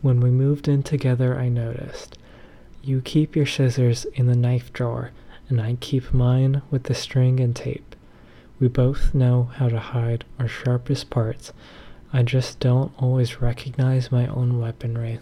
When we moved in together, I noticed. You keep your scissors in the knife drawer, and I keep mine with the string and tape. We both know how to hide our sharpest parts. I just don't always recognize my own weaponry.